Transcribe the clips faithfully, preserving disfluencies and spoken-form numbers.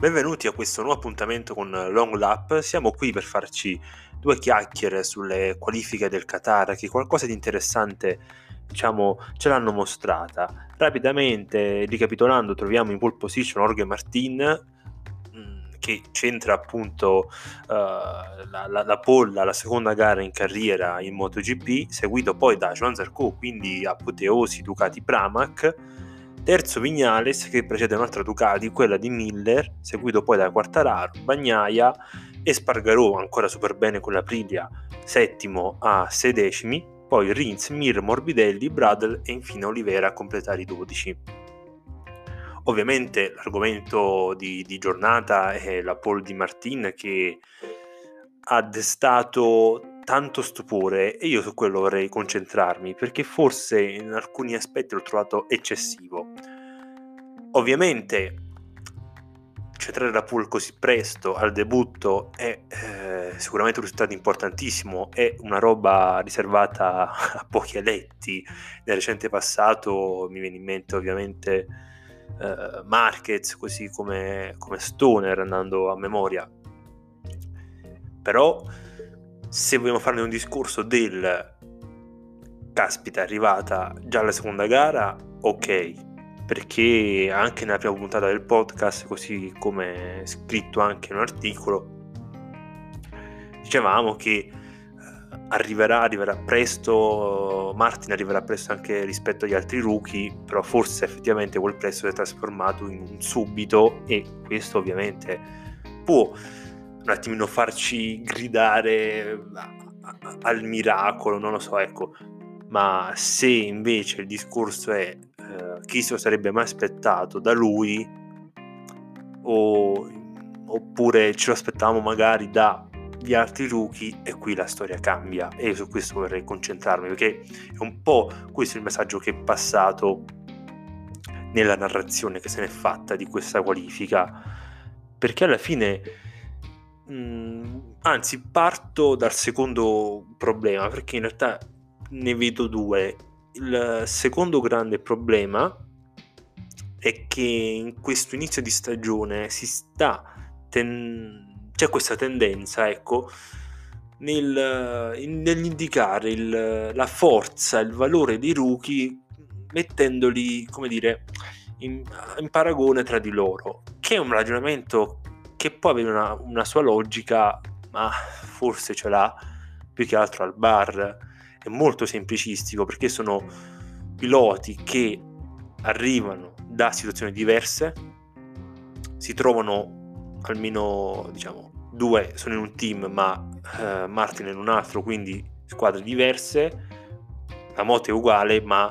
Benvenuti a questo nuovo appuntamento con Long Lap. Siamo qui per farci due chiacchiere sulle qualifiche del Qatar, che qualcosa di interessante, diciamo, ce l'hanno mostrata. Rapidamente, ricapitolando, troviamo in pole position Jorge Martin, che c'entra appunto uh, la, la, la polla, la seconda gara in carriera in MotoGP, seguito poi da Johann Zarco, quindi apoteosi Ducati Pramac. Terzo Vignales, che precede un'altra Ducati, quella di Miller, seguito poi da Quartararo, Bagnaia e Spargarò, ancora super bene con l'Aprilia, settimo a sei decimi, poi Rins, Mir, Morbidelli, Bradl e infine Oliveira a completare i dodici. Ovviamente l'argomento di, di giornata è la pole di Martin, che ha destato tanto stupore, e io su quello vorrei concentrarmi perché forse in alcuni aspetti l'ho trovato eccessivo. Ovviamente centrare la pole così presto al debutto è eh, sicuramente un risultato importantissimo, è una roba riservata a pochi eletti. Nel recente passato mi viene in mente ovviamente eh, Marquez, così come, come Stoner, andando a memoria. Però se vogliamo farne un discorso del caspita, è arrivata già la seconda gara, ok, perché anche nella prima puntata del podcast, così come scritto anche in un articolo, dicevamo che arriverà, arriverà presto Martin, arriverà presto anche rispetto agli altri rookie, però forse effettivamente quel presto si è trasformato in un subito, e questo ovviamente può un attimino farci gridare al miracolo, non lo so, ecco. Ma se invece il discorso è eh, chi se lo sarebbe mai aspettato da lui, o, oppure ce lo aspettavamo magari dagli altri rookie, e qui la storia cambia, e io su questo vorrei concentrarmi, perché è un po' questo il messaggio che è passato nella narrazione che se n'è fatta di questa qualifica, perché alla fine anzi parto dal secondo problema, perché in realtà ne vedo due. Il secondo grande problema è che in questo inizio di stagione si sta ten... c'è questa tendenza, ecco, nel, in, nell'indicare il, la forza, il valore dei rookie, mettendoli, come dire, in, in paragone tra di loro, che è un ragionamento che può avere una, una sua logica, ma forse ce l'ha più che altro al bar. È molto semplicistico, perché sono piloti che arrivano da situazioni diverse, si trovano almeno, diciamo, due sono in un team, ma eh, Martin è in un altro, quindi squadre diverse, la moto è uguale, ma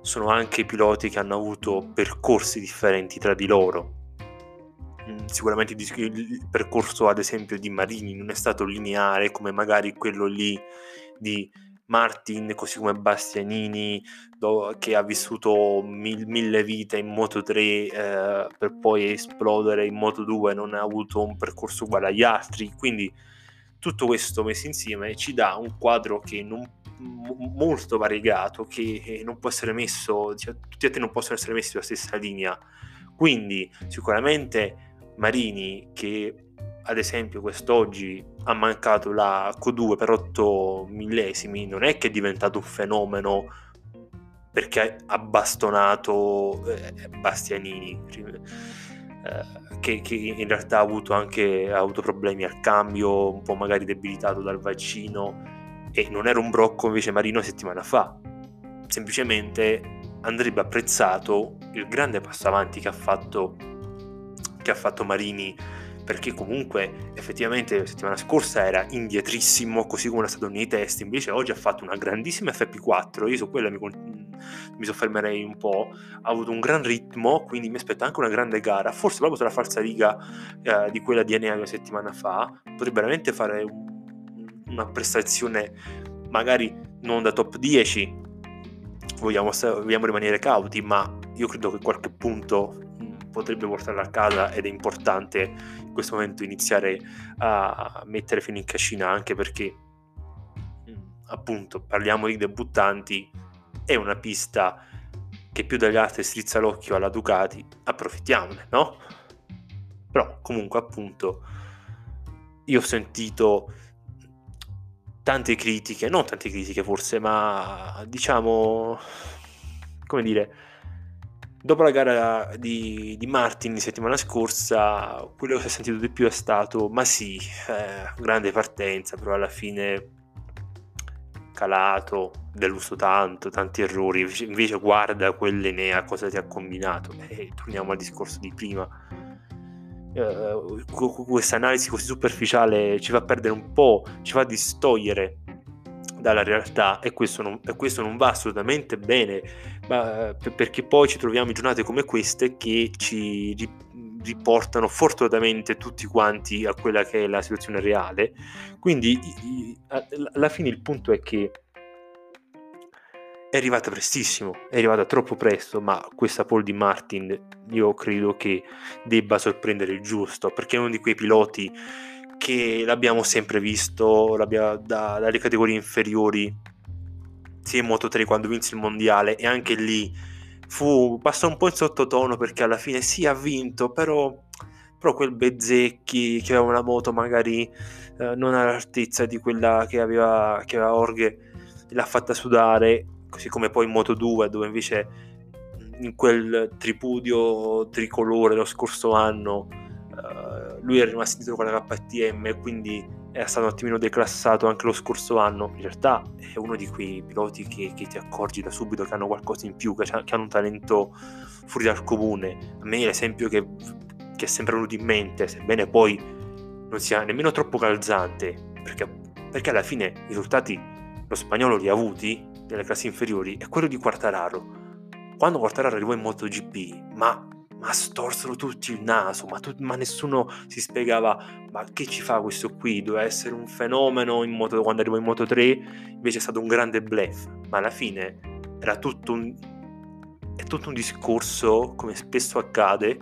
sono anche piloti che hanno avuto percorsi differenti tra di loro. Sicuramente il percorso, ad esempio, di Marini non è stato lineare come magari quello lì di Martin, così come Bastianini, che ha vissuto mille vite in Moto tre eh, per poi esplodere in Moto due, non ha avuto un percorso uguale agli altri. Quindi tutto questo messo insieme ci dà un quadro che non, molto variegato, che non può essere messo, cioè, tutti e tre non possono essere messi sulla stessa linea. Quindi sicuramente Marini, che ad esempio quest'oggi ha mancato la Q due per otto millesimi, non è che è diventato un fenomeno perché ha bastonato eh, Bastianini, eh, che, che in realtà ha avuto anche ha avuto problemi al cambio, un po' magari debilitato dal vaccino, e non era un brocco invece Marino settimana fa. Semplicemente andrebbe apprezzato il grande passo avanti che ha fatto che ha fatto Marini, perché comunque effettivamente la settimana scorsa era indietrissimo, così come la statunitense, invece oggi ha fatto una grandissima F P quattro. Io su quella mi, mi soffermerei un po'. Ha avuto un gran ritmo, quindi mi aspetto anche una grande gara, forse proprio sulla falsariga eh, di quella di Enea una settimana fa. Potrebbe veramente fare un, una prestazione magari non da top dieci, Vogliamo, vogliamo rimanere cauti, ma io credo che qualche punto potrebbe portarla a casa, ed è importante in questo momento iniziare a mettere fino in cascina, anche perché appunto parliamo di debuttanti. È una pista che più delle altre strizza l'occhio alla Ducati, approfittiamone, no? Però comunque appunto io ho sentito tante critiche, non tante critiche forse, ma diciamo, come dire, dopo la gara di, di Martin settimana scorsa, quello che si è sentito di più è stato ma sì, eh, grande partenza, però alla fine calato, deluso tanto, tanti errori, invece guarda quell'Enea cosa ti ha combinato. E torniamo al discorso di prima, eh, questa analisi così superficiale ci fa perdere un po', ci fa distogliere dalla realtà, e questo non, e questo non va assolutamente bene, ma, perché poi ci troviamo in giornate come queste che ci riportano fortunatamente tutti quanti a quella che è la situazione reale. Quindi alla fine il punto è che è arrivata prestissimo, è arrivata troppo presto, ma questa pole di Martin io credo che debba sorprendere il giusto, perché è uno di quei piloti che l'abbiamo sempre visto, l'abbiamo, da, dalle categorie inferiori, sia in Moto tre quando vinse il mondiale, e anche lì fu, passò un po' in sottotono, perché alla fine sì, ha vinto, però, però quel Bezzecchi che aveva una moto magari eh, non all'altezza di quella che aveva, che aveva Jorge, l'ha fatta sudare, così come poi in Moto due, dove invece in quel tripudio tricolore lo scorso anno Uh, lui è rimasto indietro con la K T M, quindi è stato un attimino declassato anche lo scorso anno. In realtà è uno di quei piloti che, che ti accorgi da subito che hanno qualcosa in più, che, che hanno un talento fuori dal comune. A me l'esempio che, che è sempre venuto in mente, sebbene poi non sia nemmeno troppo calzante, perché, perché alla fine i risultati lo spagnolo li ha avuti nelle classi inferiori, è quello di Quartararo. Quando Quartararo arrivò in MotoGP, ma ma storsero tutti il naso, ma, tu, ma nessuno si spiegava ma che ci fa questo qui, doveva essere un fenomeno in moto, quando arrivò in Moto tre invece è stato un grande bluff. Ma alla fine era tutto un, è tutto un discorso, come spesso accade,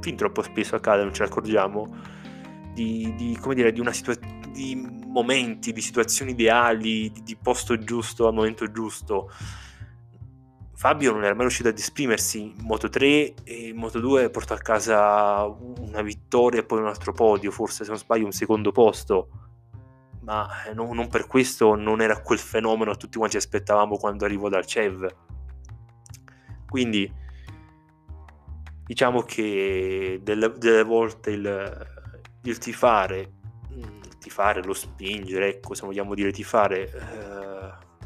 fin troppo spesso accade, non ce ne accorgiamo, di, di come dire, di una situazione, di momenti, di situazioni ideali, di, di posto giusto al momento giusto. Fabio non era mai riuscito ad esprimersi in Moto tre, e in Moto due portò a casa una vittoria e poi un altro podio, forse se non sbaglio un secondo posto, ma no, non per questo non era quel fenomeno a tutti quanti aspettavamo quando arrivò dal C E V. Quindi diciamo che delle, delle volte il, il tifare, il tifare, lo spingere, ecco, se vogliamo dire tifare, eh,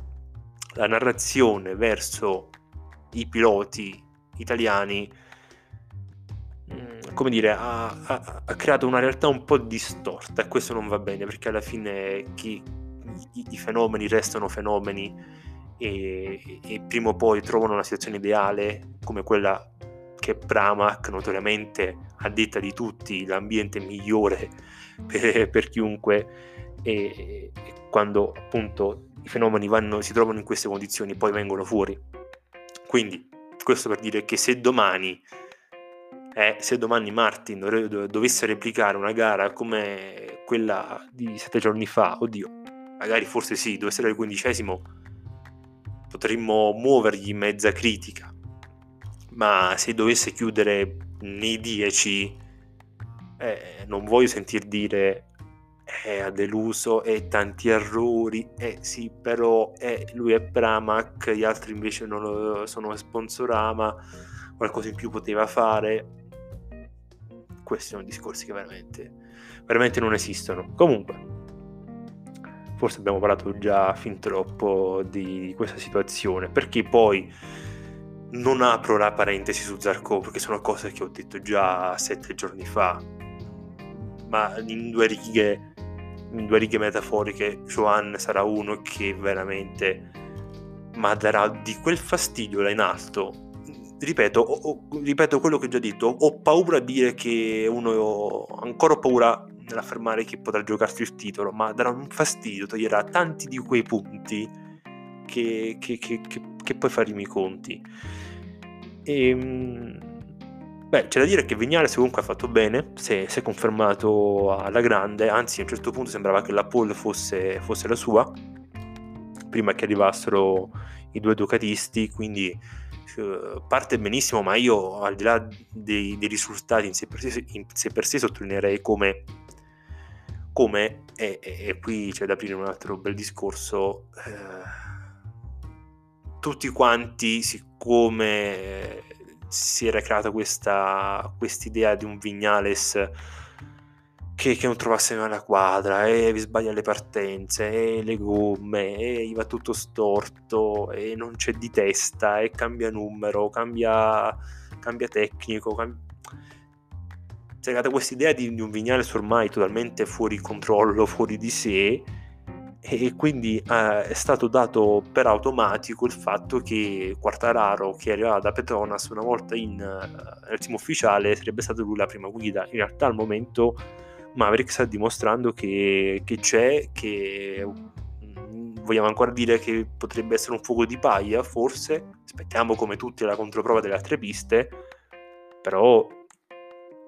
la narrazione verso i piloti italiani, come dire, ha, ha, ha creato una realtà un po' distorta, e questo non va bene, perché alla fine chi, i, i fenomeni restano fenomeni, e, e prima o poi trovano una situazione ideale, come quella che Pramac notoriamente, a detta di tutti, l'ambiente migliore per, per chiunque, e, e quando appunto i fenomeni vanno, si trovano in queste condizioni, poi vengono fuori. Quindi questo per dire che se domani eh, se domani Martin dovesse replicare una gara come quella di sette giorni fa, oddio, magari forse sì, dovesse essere il quindicesimo, potremmo muovergli in mezza critica, ma se dovesse chiudere nei dieci, eh, non voglio sentir dire Eh, ha deluso e eh, tanti errori, eh sì, però eh, lui è Pramac, gli altri invece non lo sono, Sponsorama qualcosa in più poteva fare. Questi sono discorsi che veramente veramente non esistono. Comunque forse abbiamo parlato già fin troppo di questa situazione, perché poi non apro la parentesi su Zarco, perché sono cose che ho detto già sette giorni fa, ma in due righe in due righe metaforiche, Johann sarà uno che veramente ma darà di quel fastidio là in alto. Ripeto, ho, ripeto quello che ho già detto, ho paura a dire che uno, ho ancora paura nell'affermare che potrà giocarsi il titolo, ma darà un fastidio, toglierà tanti di quei punti che, che, che, che, che poi faremo i conti. E beh, c'è da dire che Vignales comunque ha fatto bene, si è confermato alla grande, anzi a un certo punto sembrava che la pole fosse, fosse la sua, prima che arrivassero i due ducatisti, quindi parte benissimo, ma io al di là dei, dei risultati in sé per sé, in sé per sé sottolineerei come, come e, e, e qui c'è da aprire un altro bel discorso, eh, tutti quanti, siccome si era creata questa quest'idea di un Vignales che, che non trovasse mai la quadra e vi sbaglia le partenze e le gomme e gli va tutto storto e non c'è di testa e cambia numero, cambia, cambia tecnico, camb... si è creata questa idea di, di un Vignales ormai totalmente fuori controllo, fuori di sé, e quindi eh, è stato dato per automatico il fatto che Quartararo, che arrivava da Petronas una volta in, uh, nel team ufficiale, sarebbe stato lui la prima guida. In realtà al momento Maverick sta dimostrando che, che c'è, che vogliamo ancora dire che potrebbe essere un fuoco di paia, forse aspettiamo come tutti la controprova delle altre piste, però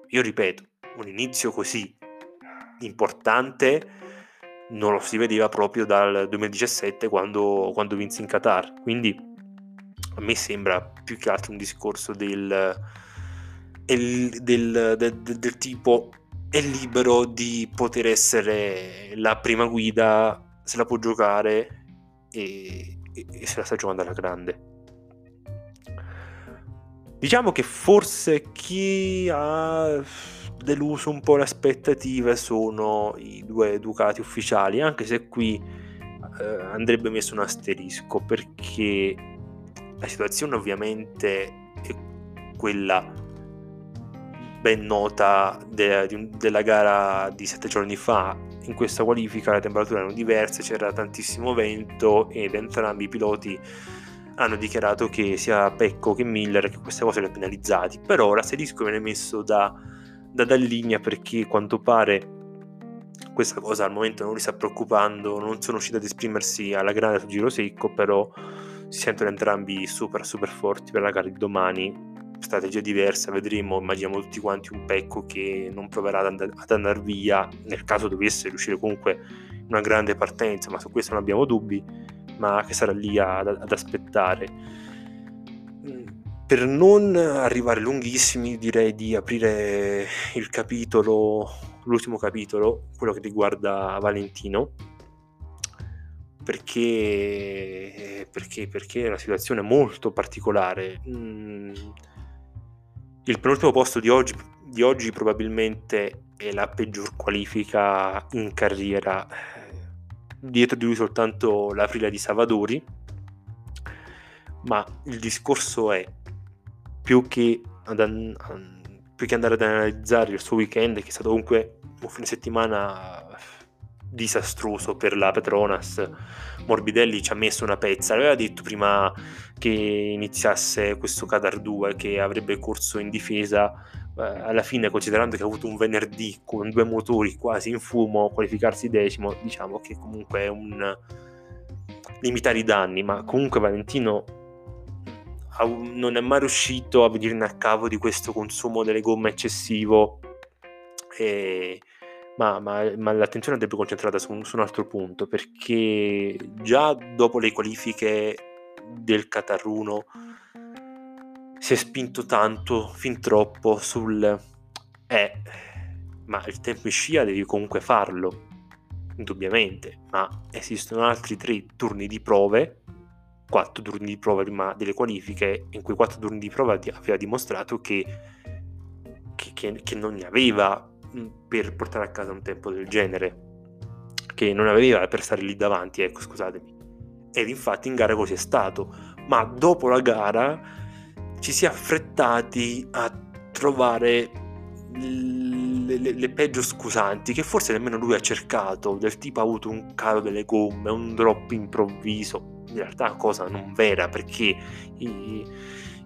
io ripeto, un inizio così importante non lo si vedeva proprio dal duemiladiciassette quando, quando vinse in Qatar, quindi a me sembra più che altro un discorso del, del, del, del, del tipo è libero di poter essere la prima guida, se la può giocare e, e se la sta giocando alla grande. Diciamo che forse chi ha deluso un po' le aspettative sono i due Ducati ufficiali, anche se qui eh, andrebbe messo un asterisco, perché la situazione ovviamente è quella ben nota de- de- della gara di sette giorni fa. In questa qualifica le temperature erano diverse, c'era tantissimo vento ed entrambi i piloti hanno dichiarato che sia Pecco che Miller che queste cose le ha penalizzati, però l'asterisco viene messo da da Dall'Igna, perché quanto pare questa cosa al momento non li sta preoccupando, non sono riusciti ad esprimersi alla grande sul giro secco, però si sentono entrambi super super forti per la gara di domani. Strategia diversa, vedremo, immaginiamo tutti quanti un Pecco che non proverà ad, and- ad andare via nel caso dovesse riuscire comunque una grande partenza, ma su questo non abbiamo dubbi, ma che sarà lì ad, ad aspettare. Per non arrivare lunghissimi, direi di aprire il capitolo, l'ultimo capitolo, quello che riguarda Valentino, perché, perché, perché è una situazione molto particolare. Il penultimo posto di oggi, di oggi probabilmente è la peggior qualifica in carriera, dietro di lui soltanto la fila di Savadori, ma il discorso è Più che, ad an- più che andare ad analizzare il suo weekend, che è stato comunque un fine settimana disastroso per la Petronas, Morbidelli ci ha messo una pezza. Aveva detto prima che iniziasse questo Qatar due che avrebbe corso in difesa, alla fine, considerando che ha avuto un venerdì con due motori quasi in fumo, qualificarsi decimo, diciamo che comunque è un limitare i danni, ma comunque Valentino non è mai riuscito a venirne a cavo di questo consumo delle gomme eccessivo, e, ma, ma, ma l'attenzione andrebbe concentrata su un, su un altro punto, perché già dopo le qualifiche del Qatar uno si è spinto tanto, fin troppo, sul eh, ma il tempo in scia devi comunque farlo indubbiamente, ma esistono altri tre turni di prove, quattro turni di prova prima delle qualifiche, in quei quattro turni di prova aveva dimostrato che, che, che, che non ne aveva per portare a casa un tempo del genere, che non aveva per stare lì davanti, ecco, scusatemi, ed infatti in gara così è stato, ma dopo la gara ci si è affrettati a trovare le, le, le peggio scusanti, che forse nemmeno lui ha cercato, del tipo ha avuto un calo delle gomme, un drop improvviso, in realtà cosa non vera, perché i,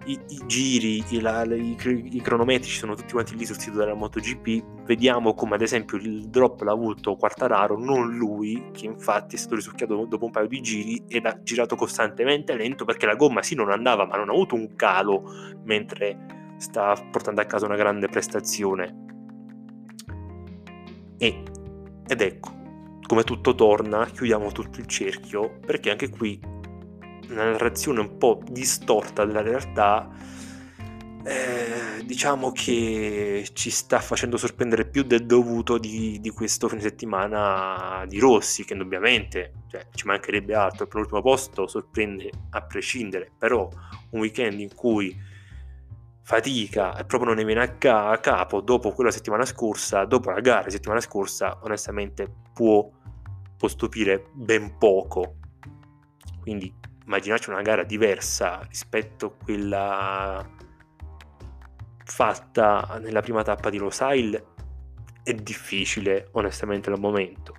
i, i giri i, la, i, i cronometrici sono tutti quanti lì sul sito della MotoGP. Vediamo come ad esempio il drop l'ha avuto Quartararo, non lui, che infatti è stato risucchiato dopo un paio di giri ed ha girato costantemente lento, perché la gomma sì non andava, ma non ha avuto un calo mentre sta portando a casa una grande prestazione. E, ed ecco come tutto torna, chiudiamo tutto il cerchio, perché anche qui una narrazione un po' distorta della realtà, eh, diciamo che ci sta facendo sorprendere più del dovuto di, di questo fine settimana di Rossi, che indubbiamente, cioè, ci mancherebbe altro, per l'ultimo posto sorprende a prescindere, però un weekend in cui fatica e proprio non ne viene a capo dopo quella settimana scorsa, dopo la gara settimana scorsa, onestamente può, può stupire ben poco. Quindi immaginarci una gara diversa rispetto a quella fatta nella prima tappa di Losail è difficile, onestamente, al momento.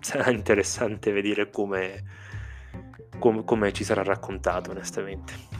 Sarà interessante vedere come, come, come ci sarà raccontato, onestamente.